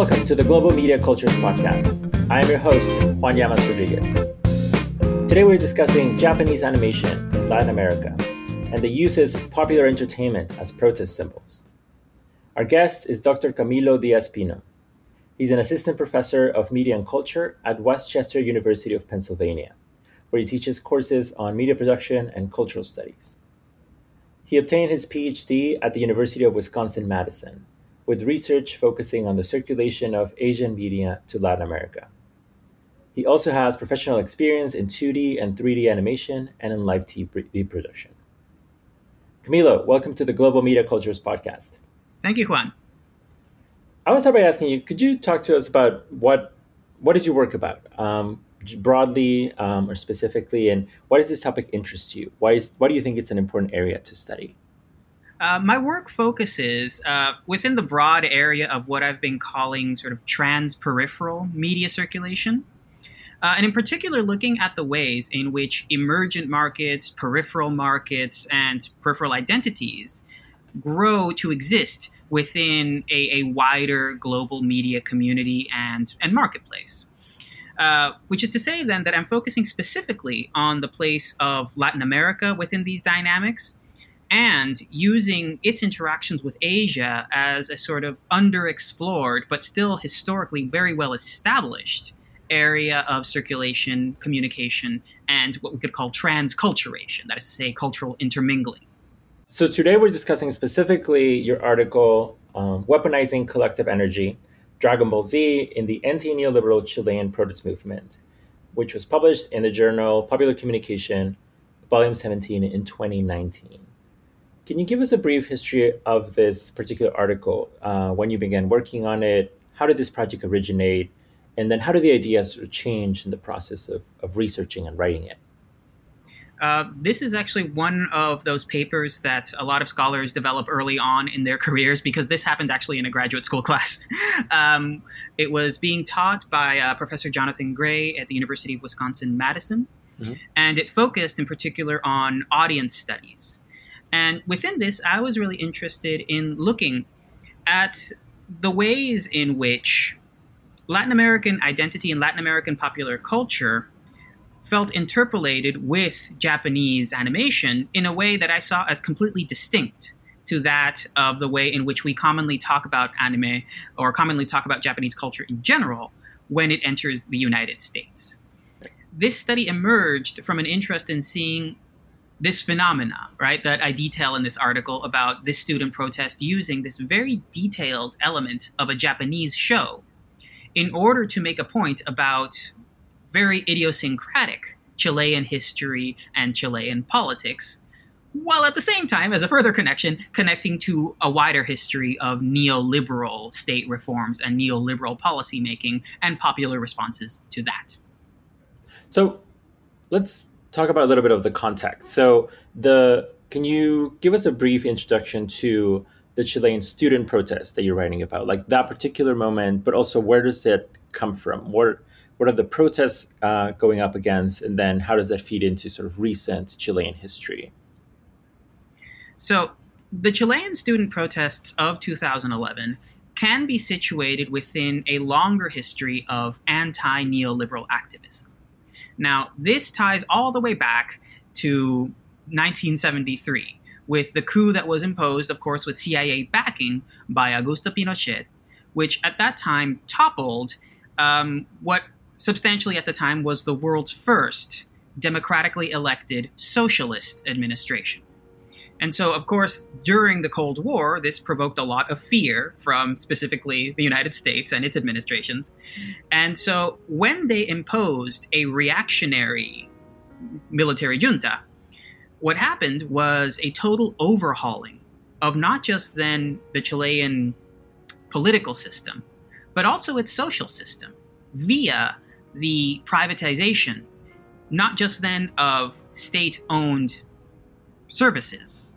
Welcome to the Global Media Cultures Podcast. I am your host, Juan Llamas-Rodriguez. Today we're discussing Japanese animation in Latin America and the uses of popular entertainment as protest symbols. Our guest is Dr. Camilo Diaz Pino. He's an assistant professor of media and culture at Westchester University of Pennsylvania, where he teaches courses on media production and cultural studies. He obtained his PhD at the University of Wisconsin-Madison, with research focusing on the circulation of Asian media to Latin America. He also has professional experience in 2D and 3D animation and in live TV production. Camilo, welcome to the Global Media Cultures Podcast. Thank you, Juan. I want to start by asking you, could you talk to us about what is your work about, broadly or specifically, and why does this topic interest you? Why do you think it's an important area to study? My work focuses within the broad area of what I've been calling sort of trans-peripheral media circulation, and in particular looking at the ways in which emergent markets, and peripheral identities grow to exist within a wider global media community and marketplace. Which is to say then that I'm focusing specifically on the place of Latin America within these dynamics, and using its interactions with Asia as a sort of underexplored, but still historically very well established area of circulation, communication, and what we could call transculturation, that is to say, cultural intermingling. So today we're discussing specifically your article, Weaponizing Collective Energy, Dragon Ball Z in the Anti-Neoliberal Chilean Protest Movement, which was published in the journal Popular Communication, volume 17 in 2019. Can you give us a brief history of this particular article, when you began working on it? How did this project originate? And then how did the ideas sort of change in the process of researching and writing it? This is actually one of those papers that a lot of scholars develop early on in their careers, because this happened actually in a graduate school class. It was being taught by Professor Jonathan Gray at the University of Wisconsin-Madison. Mm-hmm. And it focused in particular on audience studies. And within this, I was really interested in looking at the ways in which Latin American identity and Latin American popular culture felt interpolated with Japanese animation in a way that I saw as completely distinct to that of the way in which we commonly talk about anime or commonly talk about Japanese culture in general when it enters the United States. This study emerged from an interest in seeing this phenomena, right, that I detail in this article about this student protest using this very detailed element of a Japanese show in order to make a point about very idiosyncratic Chilean history and Chilean politics, while at the same time, as a further connection, connecting to a wider history of neoliberal state reforms and neoliberal policymaking and popular responses to that. So let's talk about a little bit of the context. So can you give us a brief introduction to the Chilean student protest that you're writing about, like that particular moment, but also where does it come from? What are the protests going up against? And then how does that feed into sort of recent Chilean history? So the Chilean student protests of 2011 can be situated within a longer history of anti-neoliberal activism. Now, this ties all the way back to 1973 with the coup that was imposed, of course, with CIA backing by Augusto Pinochet, which at that time toppled what substantially at the time was the world's first democratically elected socialist administration. And so, of course, during the Cold War, this provoked a lot of fear from specifically the United States and its administrations. And so when they imposed a reactionary military junta, what happened was a total overhauling of not just then the Chilean political system, but also its social system via the privatization, not just then of state-owned services,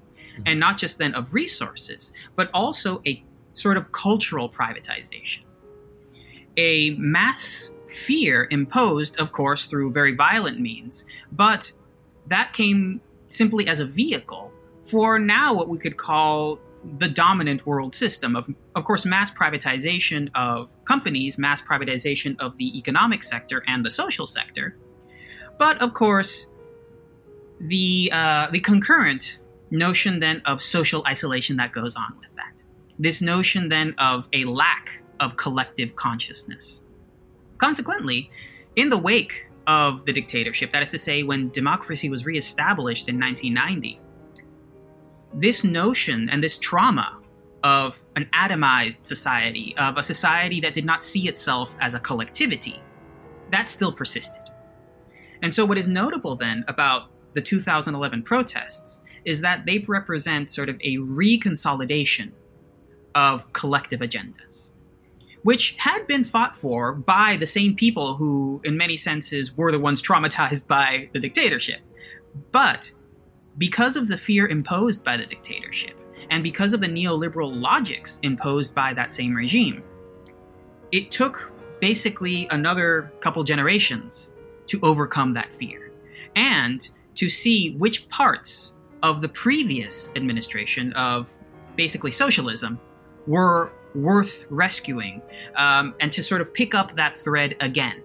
and not just then of resources, but also a sort of cultural privatization. A mass fear imposed, of course, through very violent means, but that came simply as a vehicle for now what we could call the dominant world system of course, mass privatization of companies, mass privatization of the economic sector and the social sector. But of course, the concurrent notion then of social isolation that goes on with that. This notion then of a lack of collective consciousness. Consequently, in the wake of the dictatorship, that is to say, when democracy was reestablished in 1990, this notion and this trauma of an atomized society, of a society that did not see itself as a collectivity, that still persisted. And so what is notable then about the 2011 protests is that they represent sort of a reconsolidation of collective agendas, which had been fought for by the same people who, in many senses, were the ones traumatized by the dictatorship. But because of the fear imposed by the dictatorship, and because of the neoliberal logics imposed by that same regime, it took basically another couple generations to overcome that fear, and to see which parts of the previous administration of basically socialism were worth rescuing, and to sort of pick up that thread again.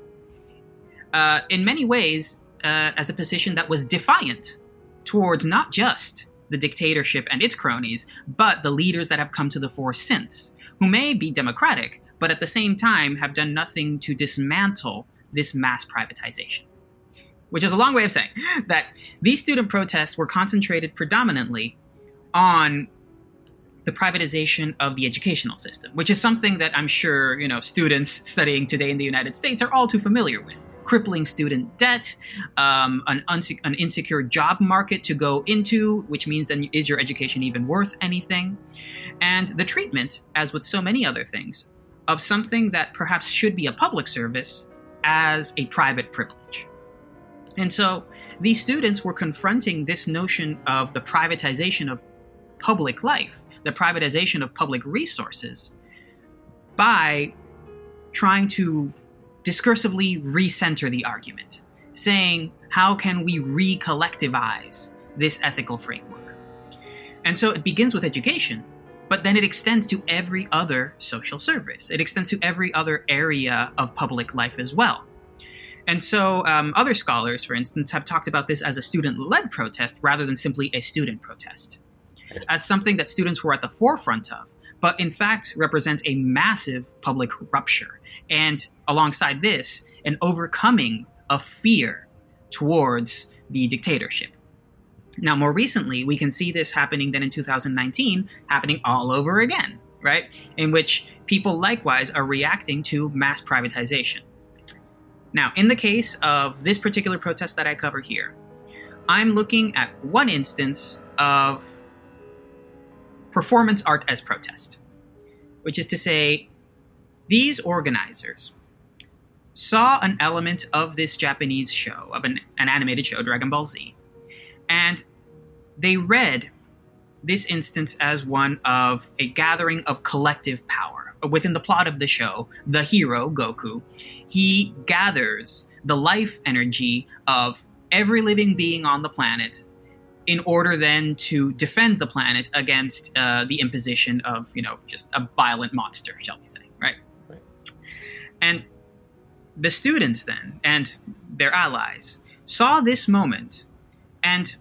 In many ways, as a position that was defiant towards not just the dictatorship and its cronies, but the leaders that have come to the fore since, who may be democratic, but at the same time have done nothing to dismantle this mass privatization. Which is a long way of saying that these student protests were concentrated predominantly on the privatization of the educational system, which is something that I'm sure, you know, students studying today in the United States are all too familiar with. Crippling student debt, an insecure job market to go into, which means then is your education even worth anything? And the treatment, as with so many other things, of something that perhaps should be a public service as a private privilege. And so these students were confronting this notion of the privatization of public life, the privatization of public resources, by trying to discursively recenter the argument, saying, how can we recollectivize this ethical framework? And so it begins with education, but then it extends to every other social service. It extends to every other area of public life as well. And so other scholars, for instance, have talked about this as a student-led protest rather than simply a student protest, as something that students were at the forefront of, but in fact represents a massive public rupture. And alongside this, an overcoming of fear towards the dictatorship. Now, more recently, we can see this happening then in 2019, happening all over again, right? In which people likewise are reacting to mass privatization. Now, in the case of this particular protest that I cover here, I'm looking at one instance of performance art as protest, which is to say, these organizers saw an element of this Japanese show, of an animated show, Dragon Ball Z, and they read this instance as one of a gathering of collective power. Within the plot of the show, the hero, Goku, he gathers the life energy of every living being on the planet in order then to defend the planet against the imposition of, you know, just a violent monster, shall we say, right? Right. And the students then, and their allies, saw this moment and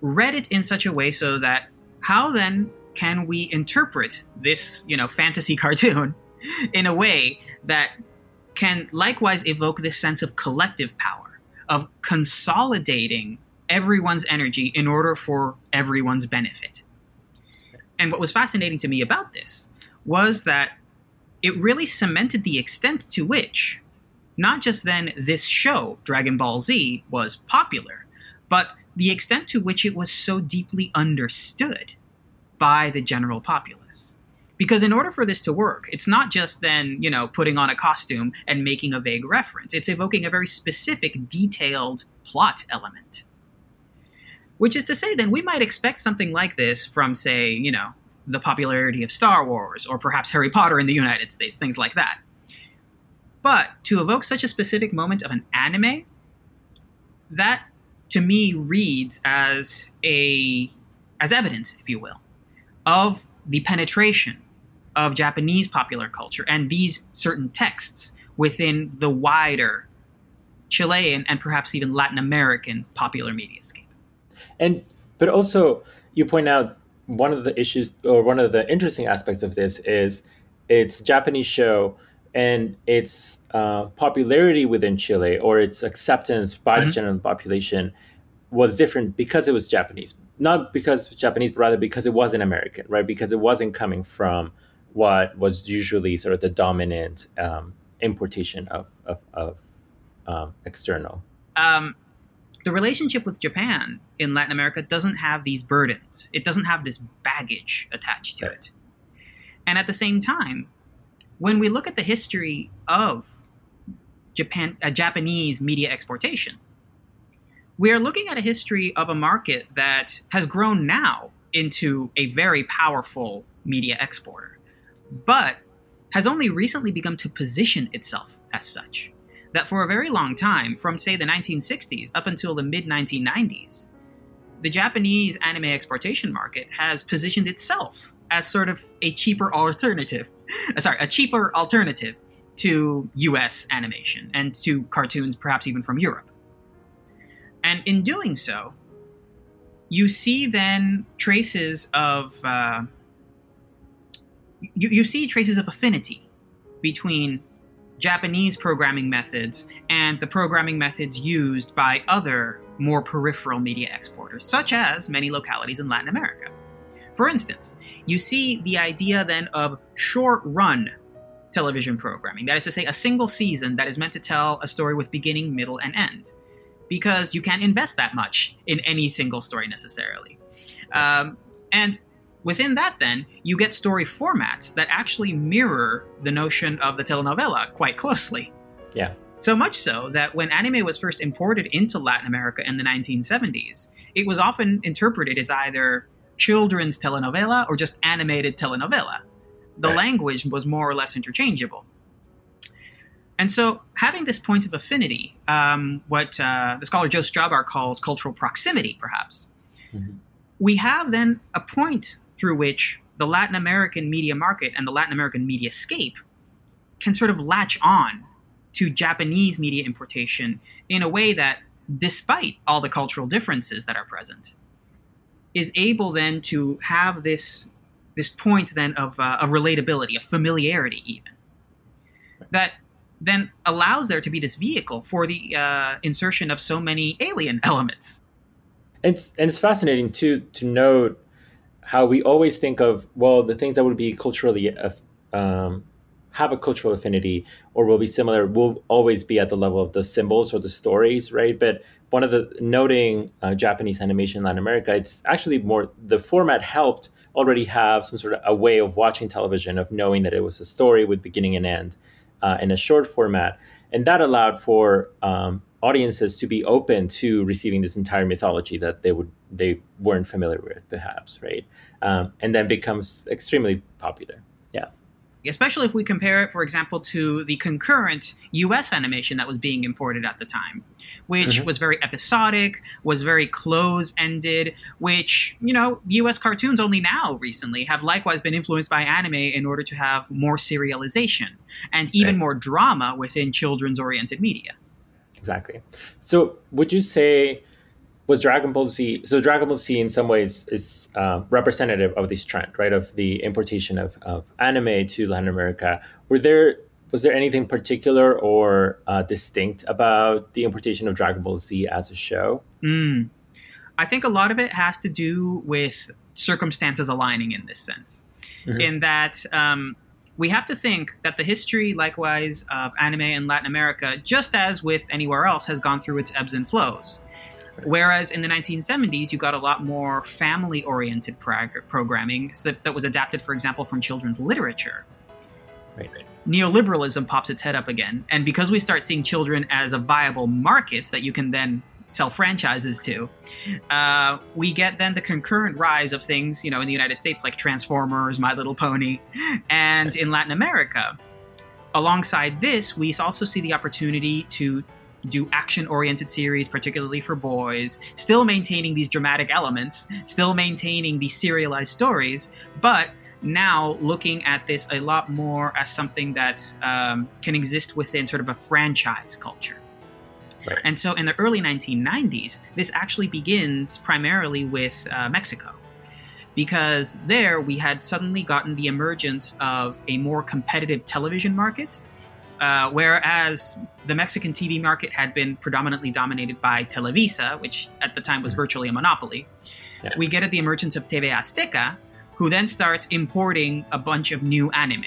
read it in such a way so that how then can we interpret this, you know, fantasy cartoon in a way that can likewise evoke this sense of collective power, of consolidating everyone's energy in order for everyone's benefit? And what was fascinating to me about this was that it really cemented the extent to which not just then this show, Dragon Ball Z, was popular, but the extent to which it was so deeply understood by the general populace. Because in order for this to work, it's not just then, you know, putting on a costume and making a vague reference. It's evoking a very specific, detailed plot element. Which is to say, then, we might expect something like this from, say, you know, the popularity of Star Wars, or perhaps Harry Potter in the United States, things like that. But to evoke such a specific moment of an anime, that, to me, reads as evidence, if you will, of the penetration of Japanese popular culture and these certain texts within the wider Chilean and perhaps even Latin American popular mediascape. But also, you point out one of the issues or one of the interesting aspects of this is its Japanese show and its popularity within Chile or its acceptance by the general population was different because it was Japanese. Not because Japanese, but rather because it wasn't American, right? Because it wasn't coming from what was usually sort of the dominant importation of external. The relationship with Japan in Latin America doesn't have these burdens. It doesn't have this baggage attached to it. And at the same time, when we look at the history of Japanese media exportation, we are looking at a history of a market that has grown now into a very powerful media exporter, but has only recently begun to position itself as such. That for a very long time, from say the 1960s up until the mid-1990s, the Japanese anime exportation market has positioned itself as sort of a cheaper alternative to US animation and to cartoons, perhaps even from Europe. And in doing so, you see then traces of affinity between Japanese programming methods and the programming methods used by other more peripheral media exporters, such as many localities in Latin America. For instance, you see the idea then of short-run television programming, that is to say a single season that is meant to tell a story with beginning, middle, and end, because you can't invest that much in any single story necessarily. And within that, then, you get story formats that actually mirror the notion of the telenovela quite closely. Yeah. So much so that when anime was first imported into Latin America in the 1970s, it was often interpreted as either children's telenovela or just animated telenovela. The language was more or less interchangeable. And so having this point of affinity, what the scholar Joe Strabart calls cultural proximity, perhaps, we have then a point through which the Latin American media market and the Latin American mediascape can sort of latch on to Japanese media importation in a way that, despite all the cultural differences that are present, is able then to have this point then of relatability, of familiarity even, that then allows there to be this vehicle for the insertion of so many alien elements. And it's fascinating, too, to note how we always think of, well, the things that would be culturally, have a cultural affinity or will be similar will always be at the level of the symbols or the stories, right? But one of the, noting Japanese animation in Latin America, it's actually more, the format helped already have some sort of a way of watching television, of knowing that it was a story with beginning and end in a short format. And that allowed for audiences to be open to receiving this entire mythology that they weren't familiar with, perhaps, right? And then becomes extremely popular. Yeah. Especially if we compare it, for example, to the concurrent U.S. animation that was being imported at the time, which was very episodic, was very close-ended, which, you know, U.S. cartoons only now recently have likewise been influenced by anime in order to have more serialization and even more drama within children's-oriented media. Exactly. So would you say, was Dragon Ball Z, so Dragon Ball Z in some ways is representative of this trend, right? Of the importation of anime to Latin America. Was there anything particular or distinct about the importation of Dragon Ball Z as a show? I think a lot of it has to do with circumstances aligning in this sense, in that we have to think that the history, likewise, of anime in Latin America, just as with anywhere else, has gone through its ebbs and flows. Whereas in the 1970s, you got a lot more family-oriented programming that was adapted, for example, from children's literature. Right. Neoliberalism pops its head up again. And because we start seeing children as a viable market that you can then sell franchises to, we get then the concurrent rise of things, you know, in the United States like Transformers, My Little Pony, and in Latin America. Alongside this, we also see the opportunity to do action-oriented series, particularly for boys, still maintaining these dramatic elements, still maintaining these serialized stories, but now looking at this a lot more as something that can exist within sort of a franchise culture. Right. And so in the early 1990s, this actually begins primarily with Mexico, because there we had suddenly gotten the emergence of a more competitive television market, whereas the Mexican TV market had been predominantly dominated by Televisa, which at the time was virtually a monopoly. Yeah. We get at the emergence of TV Azteca, who then starts importing a bunch of new anime.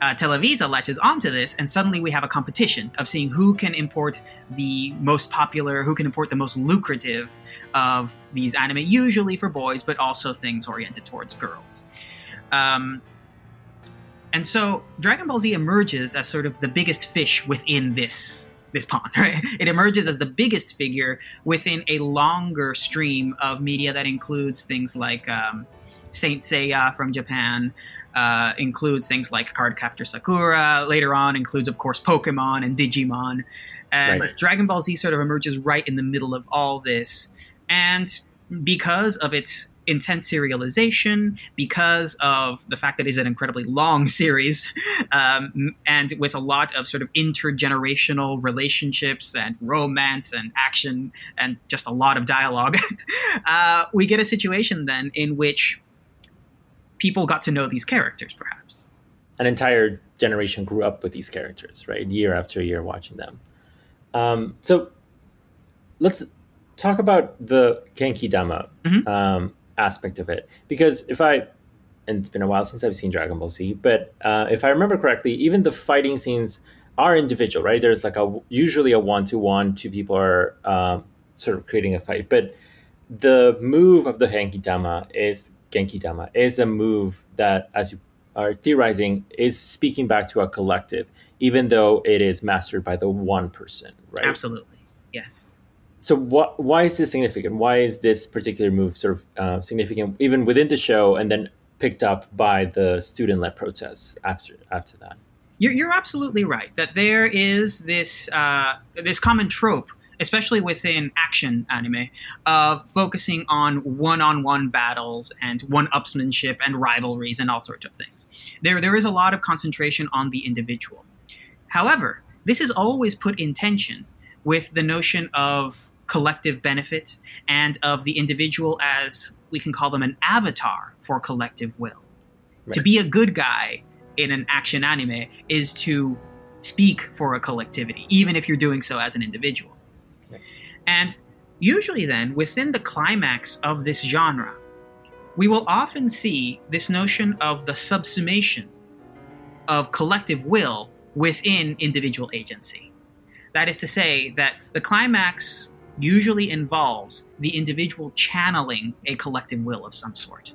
Televisa latches onto this, and suddenly we have a competition of seeing who can import the most popular, who can import the most lucrative of these anime, usually for boys, but also things oriented towards girls. And so Dragon Ball Z emerges as sort of the biggest fish within this pond, right? It emerges as the biggest figure within a longer stream of media that includes things like Saint Seiya from Japan, includes things like Cardcaptor Sakura, later on includes, of course, Pokemon and Digimon. And right. Dragon Ball Z sort of emerges right in the middle of all this. And because of its intense serialization, because of the fact that it's an incredibly long series, and with a lot of sort of intergenerational relationships and romance and action and just a lot of dialogue, we get a situation then in which people got to know these characters, perhaps. An entire generation grew up with these characters, right? Year after year watching them. So let's talk about the Genki Dama aspect of it, because and it's been a while since I've seen Dragon Ball Z, but if I remember correctly, even the fighting scenes are individual, right? There's like usually a 1-to-1, two people are sort of creating a fight, but the move of the Genki Dama is a move that, as you are theorizing, is speaking back to a collective, even though it is mastered by the one person, right? Absolutely, yes. So why is this significant? Why is this particular move sort of significant even within the show, and then picked up by the student-led protests after that? You're absolutely right that there is this this common trope, especially within action anime, of focusing on one battles and one-upsmanship and rivalries and all sorts of things. There is a lot of concentration on the individual. However, this is always put in tension with the notion of collective benefit and of the individual as, we can call them, an avatar for collective will. Right. To be a good guy in an action anime is to speak for a collectivity, even if you're doing so as an individual. Right. And usually then, within the climax of this genre, we will often see this notion of the subsumation of collective will within individual agency. That is to say that the climax usually involves the individual channeling a collective will of some sort.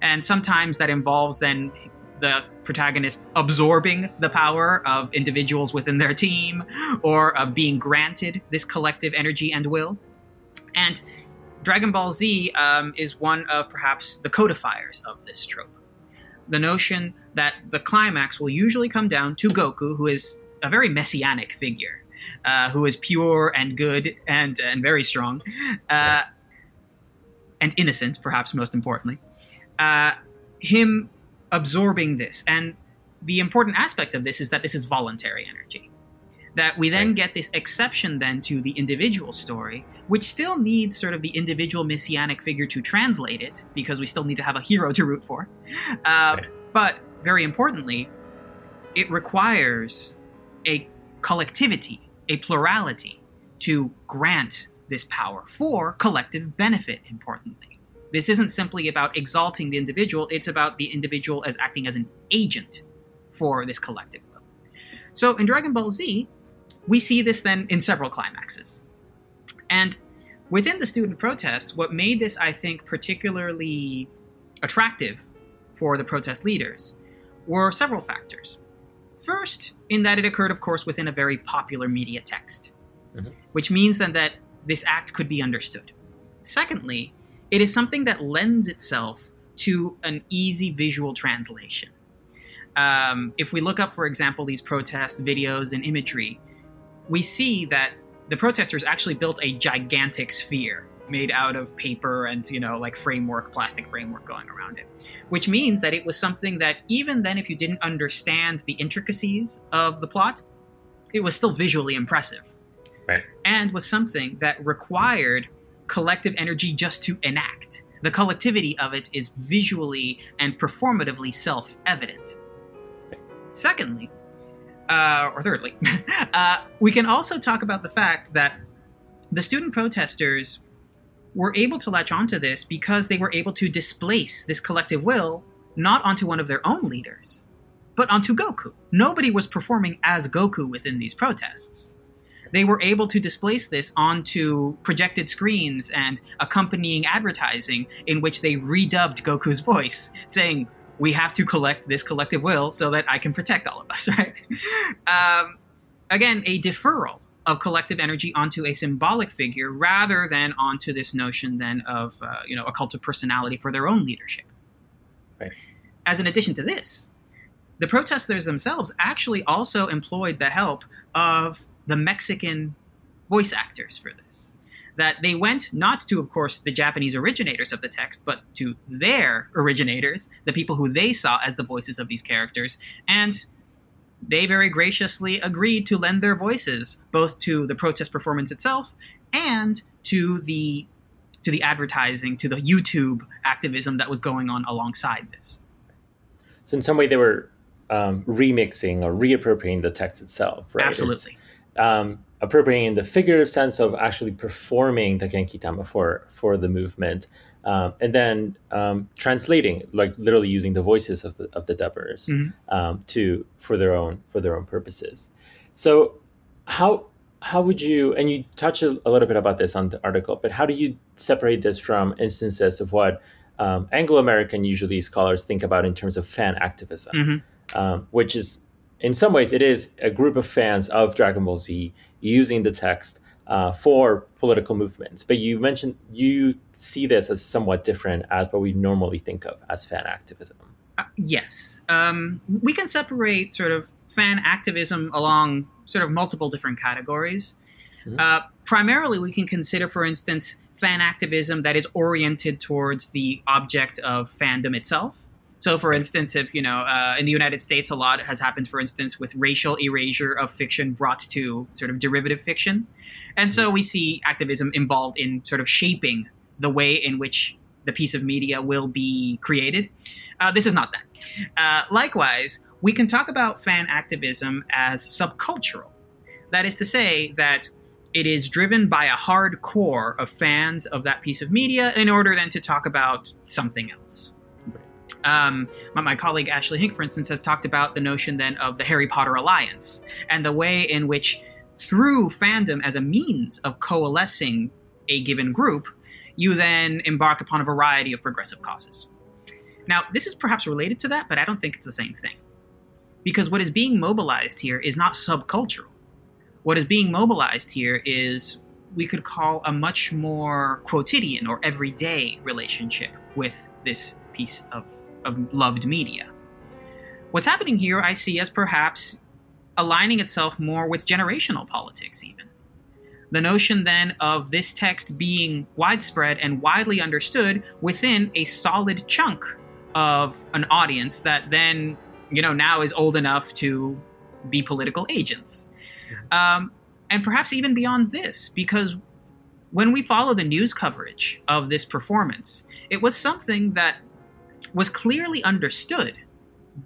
And sometimes that involves then the protagonist absorbing the power of individuals within their team, or of being granted this collective energy and will. And Dragon Ball Z is one of perhaps the codifiers of this trope. The notion that the climax will usually come down to Goku, who is a very messianic figure, who is pure and good and very strong, and innocent, perhaps most importantly. Him absorbing this. And the important aspect of this is that this is voluntary energy. That we then get this exception then to the individual story, which still needs sort of the individual messianic figure to translate it, because we still need to have a hero to root for. But very importantly, it requires a collectivity, a plurality, to grant this power for collective benefit, importantly. This isn't simply about exalting the individual, it's about the individual as acting as an agent for this collective will. So in Dragon Ball Z, we see this then in several climaxes. And within the student protests, what made this, I think, particularly attractive for the protest leaders were several factors. First, in that it occurred, of course, within a very popular media text, which means then that this act could be understood. Secondly, it is something that lends itself to an easy visual translation. If we look up, for example, these protest videos and imagery, we see that the protesters actually built a gigantic sphere made out of paper and, you know, like framework, plastic framework going around it, which means that it was something that even then, if you didn't understand the intricacies of the plot, it was still visually impressive. Right. And was something that required collective energy just to enact. The collectivity of it is visually and performatively self-evident. Secondly, or thirdly, we can also talk about the fact that the student protesters were able to latch onto this because they were able to displace this collective will not onto one of their own leaders, but onto Goku. Nobody was performing as Goku within these protests. They were able to displace this onto projected screens and accompanying advertising in which they redubbed Goku's voice, saying, "We have to collect this collective will so that I can protect all of us," right? Again, a deferral of collective energy onto a symbolic figure rather than onto this notion then of, a cult of personality for their own leadership. Right. As an addition to this, the protesters themselves actually also employed the help of the Mexican voice actors for this. That they went not to, of course, the Japanese originators of the text, but to their originators, the people who they saw as the voices of these characters, and they very graciously agreed to lend their voices both to the protest performance itself and to the advertising, to the YouTube activism that was going on alongside this. So in some way they were remixing or reappropriating the text itself, right? Absolutely. Appropriating in the figurative sense of actually performing the Genki Dama for the movement, and then translating, like literally using the voices of the dubbers, mm-hmm. for their own purposes. So how would you, and you touched a little bit about this on the article, but how do you separate this from instances of what Anglo-American usually scholars think about in terms of fan activism, mm-hmm. Which is, in some ways, it is a group of fans of Dragon Ball Z using the text for political movements. But you mentioned you see this as somewhat different as what we normally think of as fan activism. Yes. We can separate sort of fan activism along sort of multiple different categories. Mm-hmm. Primarily, we can consider, for instance, fan activism that is oriented towards the object of fandom itself. So, for instance, if, in the United States, a lot has happened, for instance, with racial erasure of fiction brought to sort of derivative fiction. And so we see activism involved in sort of shaping the way in which the piece of media will be created. This is not that. Likewise, we can talk about fan activism as subcultural. That is to say that it is driven by a hard core of fans of that piece of media in order then to talk about something else. My colleague Ashley Hink, for instance, has talked about the notion then of the Harry Potter alliance and the way in which through fandom as a means of coalescing a given group, you then embark upon a variety of progressive causes. Now, this is perhaps related to that, but I don't think it's the same thing, because what is being mobilized here is not subcultural. What is being mobilized here is we could call a much more quotidian or everyday relationship with this piece of loved media. What's happening here I see as perhaps aligning itself more with generational politics even. The notion then of this text being widespread and widely understood within a solid chunk of an audience that then, now is old enough to be political agents. And perhaps even beyond this, because when we follow the news coverage of this performance, it was something that was clearly understood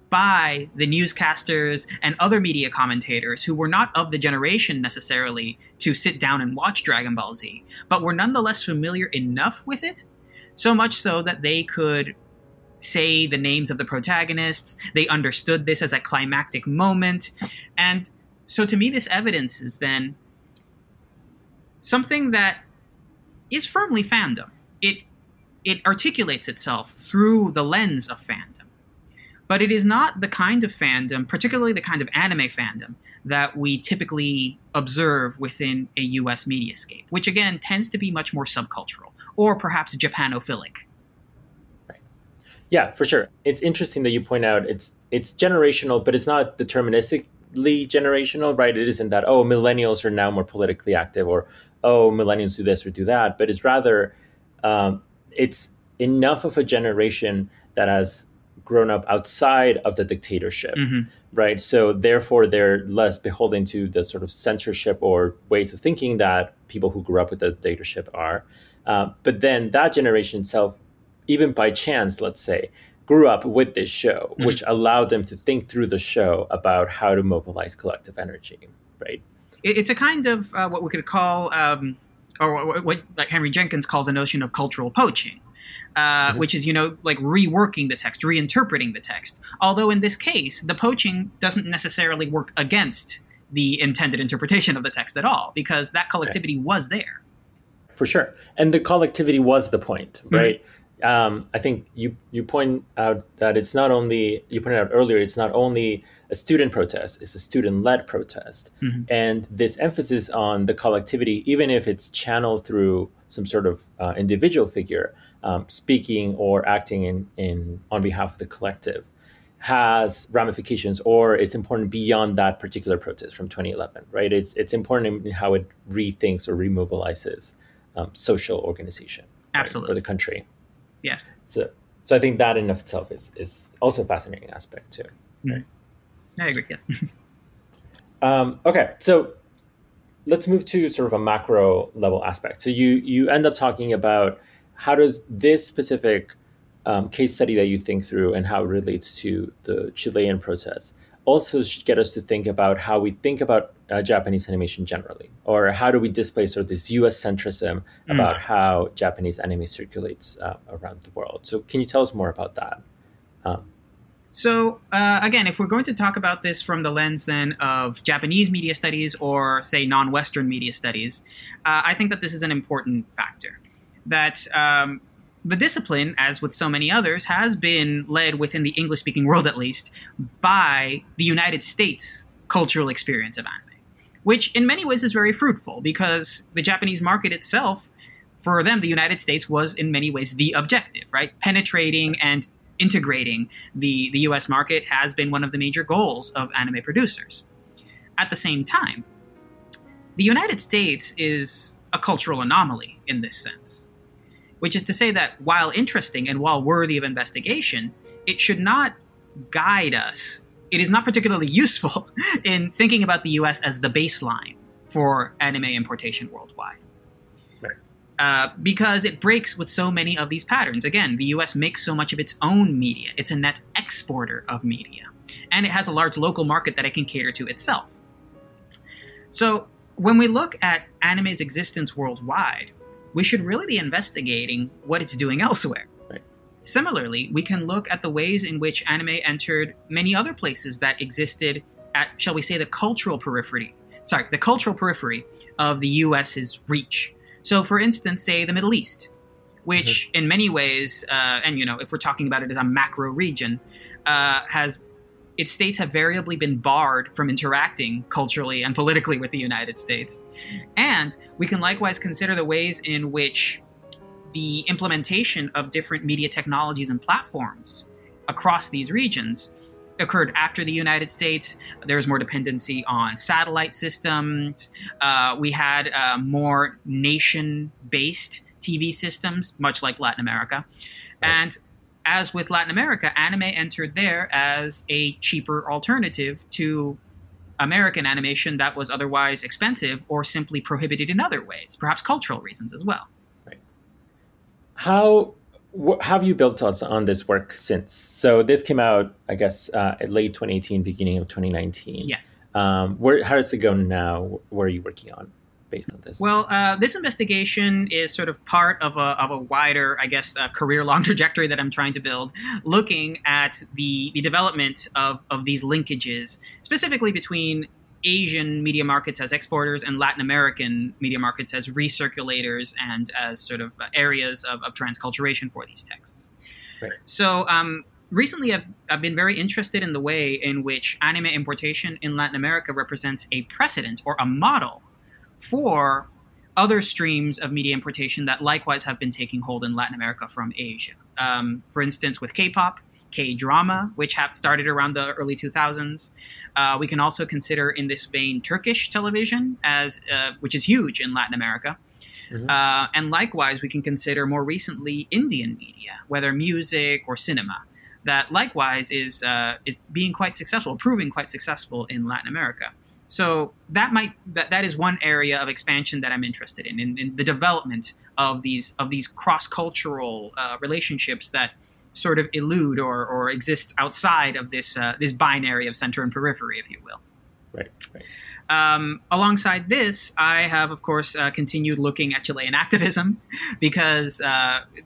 by the newscasters and other media commentators who were not of the generation necessarily to sit down and watch Dragon Ball Z, but were nonetheless familiar enough with it, so much so that they could say the names of the protagonists, they understood this as a climactic moment. And so to me, this evidence is then something that is firmly fandom. It articulates itself through the lens of fandom. But it is not the kind of fandom, particularly the kind of anime fandom, that we typically observe within a U.S. mediascape, which again tends to be much more subcultural or perhaps Japanophilic. Right. Yeah, for sure. It's interesting that you point out it's generational, but it's not deterministically generational, right? It isn't that, millennials are now more politically active or oh, millennials do this or do that, but it's rather it's enough of a generation that has grown up outside of the dictatorship, mm-hmm. right? So therefore, they're less beholden to the sort of censorship or ways of thinking that people who grew up with the dictatorship are. But then that generation itself, even by chance, let's say, grew up with this show, mm-hmm. which allowed them to think through the show about how to mobilize collective energy, right? It's a kind of what we could call, or what like Henry Jenkins calls a notion of cultural poaching. Mm-hmm. Which is, you know, like reworking the text, reinterpreting the text. Although in this case, the poaching doesn't necessarily work against the intended interpretation of the text at all, because that collectivity was there. For sure. And the collectivity was the point, right? Mm-hmm. I think you point out that it's not only, you pointed out earlier, it's not only a student protest, it's a student-led protest. Mm-hmm. And this emphasis on the collectivity, even if it's channeled through some sort of individual figure, speaking or acting in on behalf of the collective, has ramifications, or it's important beyond that particular protest from 2011, right? It's important in how it rethinks or remobilizes social organization, absolutely, right, for the country. Yes. So I think that in of itself is also a fascinating aspect too. Right? Mm-hmm. I agree. Yes. Okay. So let's move to sort of a macro level aspect. So you end up talking about how does this specific case study that you think through and how it relates to the Chilean protests also get us to think about how we think about Japanese animation generally, or how do we displace sort of this U.S. centrism about how Japanese anime circulates around the world? So can you tell us more about that? So again, if we're going to talk about this from the lens then of Japanese media studies or say non-Western media studies, I think that this is an important factor. That the discipline, as with so many others, has been led within the English-speaking world, at least, by the United States cultural experience of anime, which in many ways is very fruitful because the Japanese market itself, for them, the United States was in many ways the objective, right? Penetrating and integrating the U.S. market has been one of the major goals of anime producers. At the same time, the United States is a cultural anomaly in this sense, which is to say that while interesting and while worthy of investigation, it should not guide us. It is not particularly useful in thinking about the U.S. as the baseline for anime importation worldwide. Right. Because it breaks with so many of these patterns. Again, the U.S. makes so much of its own media. It's a net exporter of media. And it has a large local market that it can cater to itself. So when we look at anime's existence worldwide, we should really be investigating what it's doing elsewhere. Right. Similarly, we can look at the ways in which anime entered many other places that existed at, shall we say, the cultural periphery of the U.S.'s reach. So, for instance, say the Middle East, which mm-hmm. in many ways, and you know, if we're talking about it as a macro region, its states have variably been barred from interacting culturally and politically with the United States. And we can likewise consider the ways in which the implementation of different media technologies and platforms across these regions occurred after the United States. There was more dependency on satellite systems. We had more nation-based TV systems, much like Latin America. Right. And as with Latin America, anime entered there as a cheaper alternative to American animation that was otherwise expensive or simply prohibited in other ways, perhaps cultural reasons as well. Right. How have you built on this work since? So this came out, I guess, late 2018, beginning of 2019. Yes. How does it go now? What are you working on based on this? Well, this investigation is sort of part of a wider, I guess, career-long trajectory that I'm trying to build, looking at the development of these linkages, specifically between Asian media markets as exporters and Latin American media markets as recirculators and as sort of areas of transculturation for these texts. Right. So recently I've been very interested in the way in which anime importation in Latin America represents a precedent or a model for other streams of media importation that likewise have been taking hold in Latin America from Asia. For instance, with K-pop, K-drama, which started around the early 2000s. We can also consider in this vein Turkish television, which is huge in Latin America. Mm-hmm. And likewise, we can consider more recently Indian media, whether music or cinema, that likewise is being quite successful, proving quite successful in Latin America. So that is one area of expansion that I'm interested in the development of these cross-cultural relationships that sort of elude or exist outside of this binary of center and periphery, if you will. Right. Alongside this, I have, of course, continued looking at Chilean activism because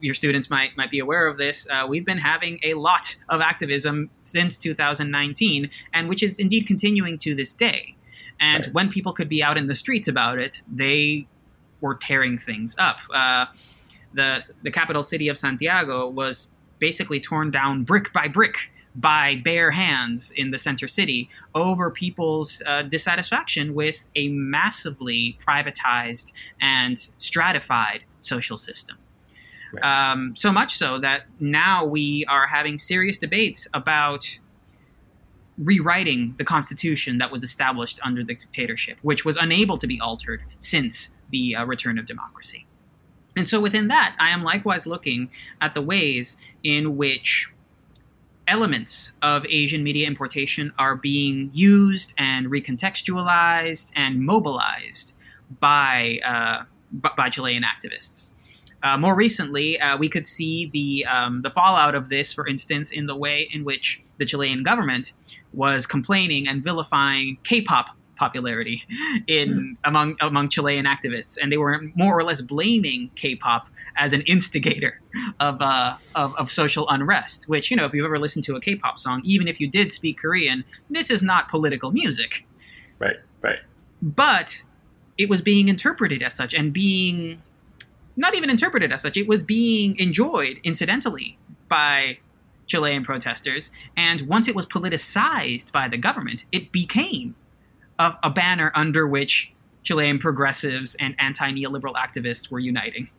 your students might be aware of this. We've been having a lot of activism since 2019, and which is indeed continuing to this day. And right. When people could be out in the streets about it, they were tearing things up. The capital city of Santiago was basically torn down brick by brick by bare hands in the center city over people's dissatisfaction with a massively privatized and stratified social system. Right. So much so that now we are having serious debates about rewriting the constitution that was established under the dictatorship, which was unable to be altered since the return of democracy. And so within that, I am likewise looking at the ways in which elements of Asian media importation are being used and recontextualized and mobilized by Chilean activists. More recently, we could see the fallout of this, for instance, in the way in which the Chilean government was complaining and vilifying K-pop popularity among Chilean activists, and they were more or less blaming K-pop as an instigator of social unrest. Which, if you've ever listened to a K-pop song, even if you did speak Korean, this is not political music. Right. But it was being interpreted as such, and being not even interpreted as such. It was being enjoyed incidentally by Chilean protesters. And once it was politicized by the government, it became a banner under which Chilean progressives and anti-neoliberal activists were uniting.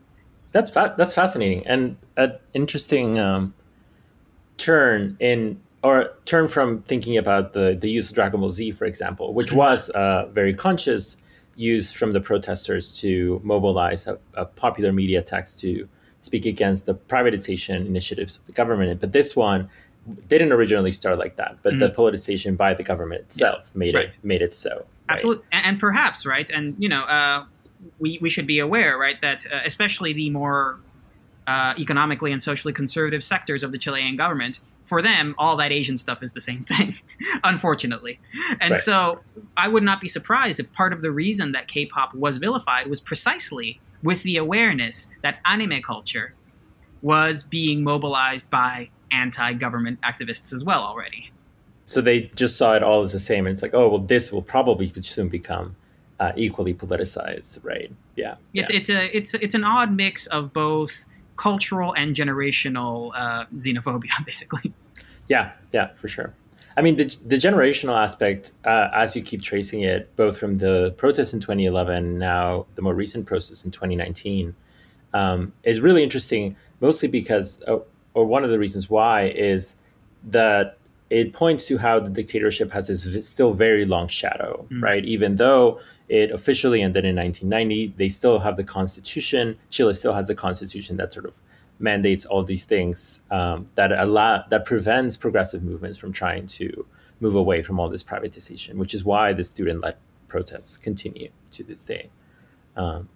That's fascinating, and an interesting turn from thinking about the use of Dragon Ball Z, for example, which was very conscious used from the protesters to mobilize a popular media text to speak against the privatization initiatives of the government. But this one didn't originally start like that, but the politicization by the government itself made it so. Right? Absolutely, and perhaps, right? And, we should be aware, right, that especially the more economically and socially conservative sectors of the Chilean government, for them, all that Asian stuff is the same thing, unfortunately. And so I would not be surprised if part of the reason that K-pop was vilified was precisely with the awareness that anime culture was being mobilized by anti-government activists as well already. So they just saw it all as the same. And it's like, oh, well, this will probably soon become equally politicized, right? Yeah. It's an odd mix of both cultural and generational xenophobia, basically. Yeah, for sure. I mean, the generational aspect, as you keep tracing it, both from the protest in 2011, now the more recent protest in 2019, is really interesting, mostly because, or one of the reasons why, is that it points to how the dictatorship has this still very long shadow, right? Even though it officially ended in 1990, they still have the constitution. Chile still has a constitution that sort of mandates all these things that prevents progressive movements from trying to move away from all this privatization, which is why the student-led protests continue to this day,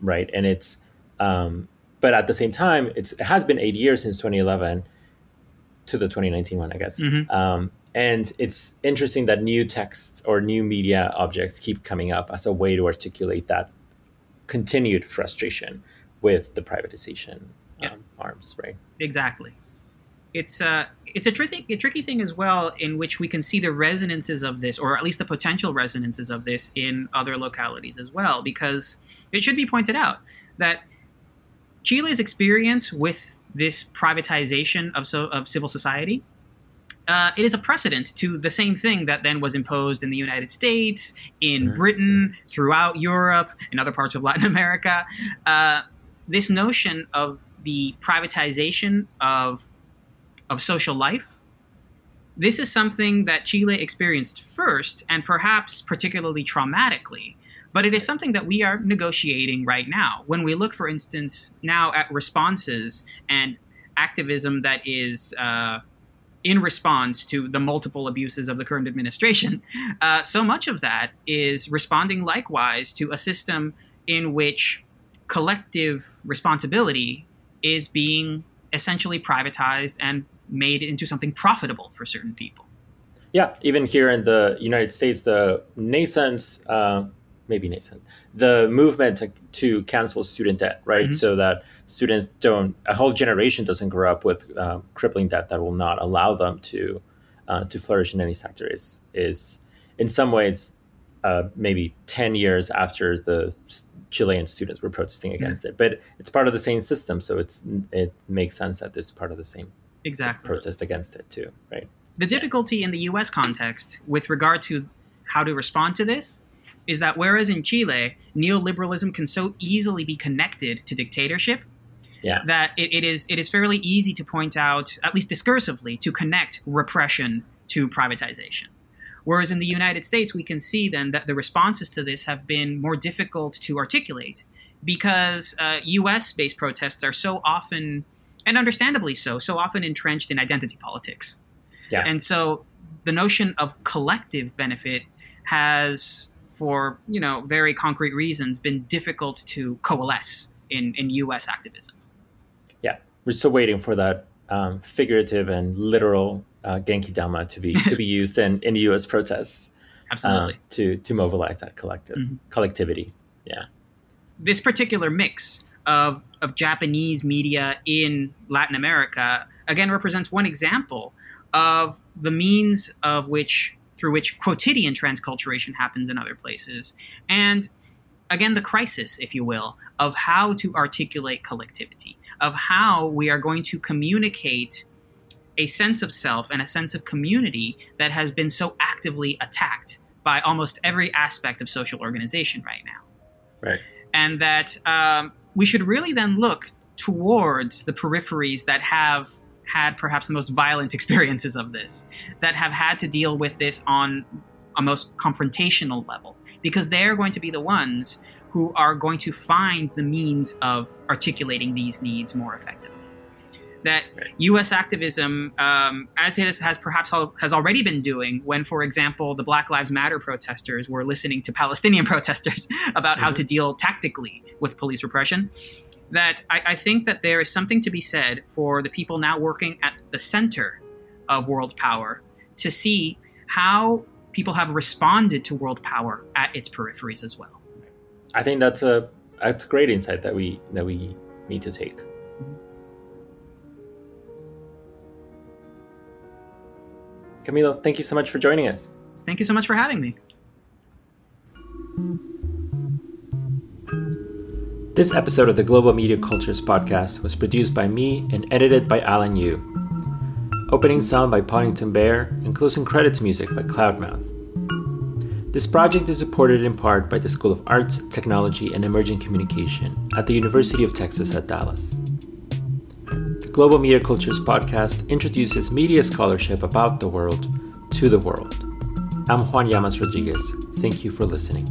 right? And it's, but at the same time, it has been 8 years since 2011 to the 2019 one, I guess. Mm-hmm. And it's interesting that new texts or new media objects keep coming up as a way to articulate that continued frustration with the privatization arms, right? Exactly. It's a tricky thing as well, in which we can see the resonances of this, or at least the potential resonances of this, in other localities as well, because it should be pointed out that Chile's experience with this privatization of civil society, it is a precedent to the same thing that then was imposed in the United States, in Britain, throughout Europe, in other parts of Latin America. This notion of the privatization of social life This is something that Chile experienced first, and perhaps particularly traumatically. But it is something that we are negotiating right now. When we look, for instance, now at responses and activism that is in response to the multiple abuses of the current administration, so much of that is responding likewise to a system in which collective responsibility is being essentially privatized and made into something profitable for certain people. Yeah, even here in the United States, the nascent movement to cancel student debt, right? Mm-hmm. So that students a whole generation doesn't grow up with crippling debt that will not allow them to flourish in any sector is in some ways maybe 10 years after the Chilean students were protesting against it. But it's part of the same system, so it makes sense that this is part of the same protest against it too, right? The difficulty in the U.S. context with regard to how to respond to this is that whereas in Chile, neoliberalism can so easily be connected to dictatorship, that it is fairly easy to point out, at least discursively, to connect repression to privatization. Whereas in the United States, we can see then that the responses to this have been more difficult to articulate because U.S.-based protests are so often, and understandably so often entrenched in identity politics. Yeah. And so the notion of collective benefit has, for very concrete reasons, been difficult to coalesce in U.S. activism. Yeah, we're still waiting for that figurative and literal Genki Dama to be used in the U.S. protests. Absolutely. To mobilize that collectivity. Yeah. This particular mix of Japanese media in Latin America again represents one example of the means through which quotidian transculturation happens in other places. And again, the crisis, if you will, of how to articulate collectivity, of how we are going to communicate a sense of self and a sense of community that has been so actively attacked by almost every aspect of social organization right now. Right. And that we should really then look towards the peripheries that have had perhaps the most violent experiences of this, that have had to deal with this on a most confrontational level, because they're going to be the ones who are going to find the means of articulating these needs more effectively. That U.S. activism, as it has perhaps has already been doing when, for example, the Black Lives Matter protesters were listening to Palestinian protesters about how to deal tactically with police repression, that I think that there is something to be said for the people now working at the center of world power to see how people have responded to world power at its peripheries as well. I think that's a great insight that we need to take. Camilo, thank you so much for joining us. Thank you so much for having me. This episode of the Global Media Cultures podcast was produced by me and edited by Alan Yu. Opening sound by Paddington Bear and closing credits music by Cloudmouth. This project is supported in part by the School of Arts, Technology, and Emerging Communication at the University of Texas at Dallas. The Global Media Cultures podcast introduces media scholarship about the world to the world. I'm Juan Llamas-Rodriguez. Thank you for listening.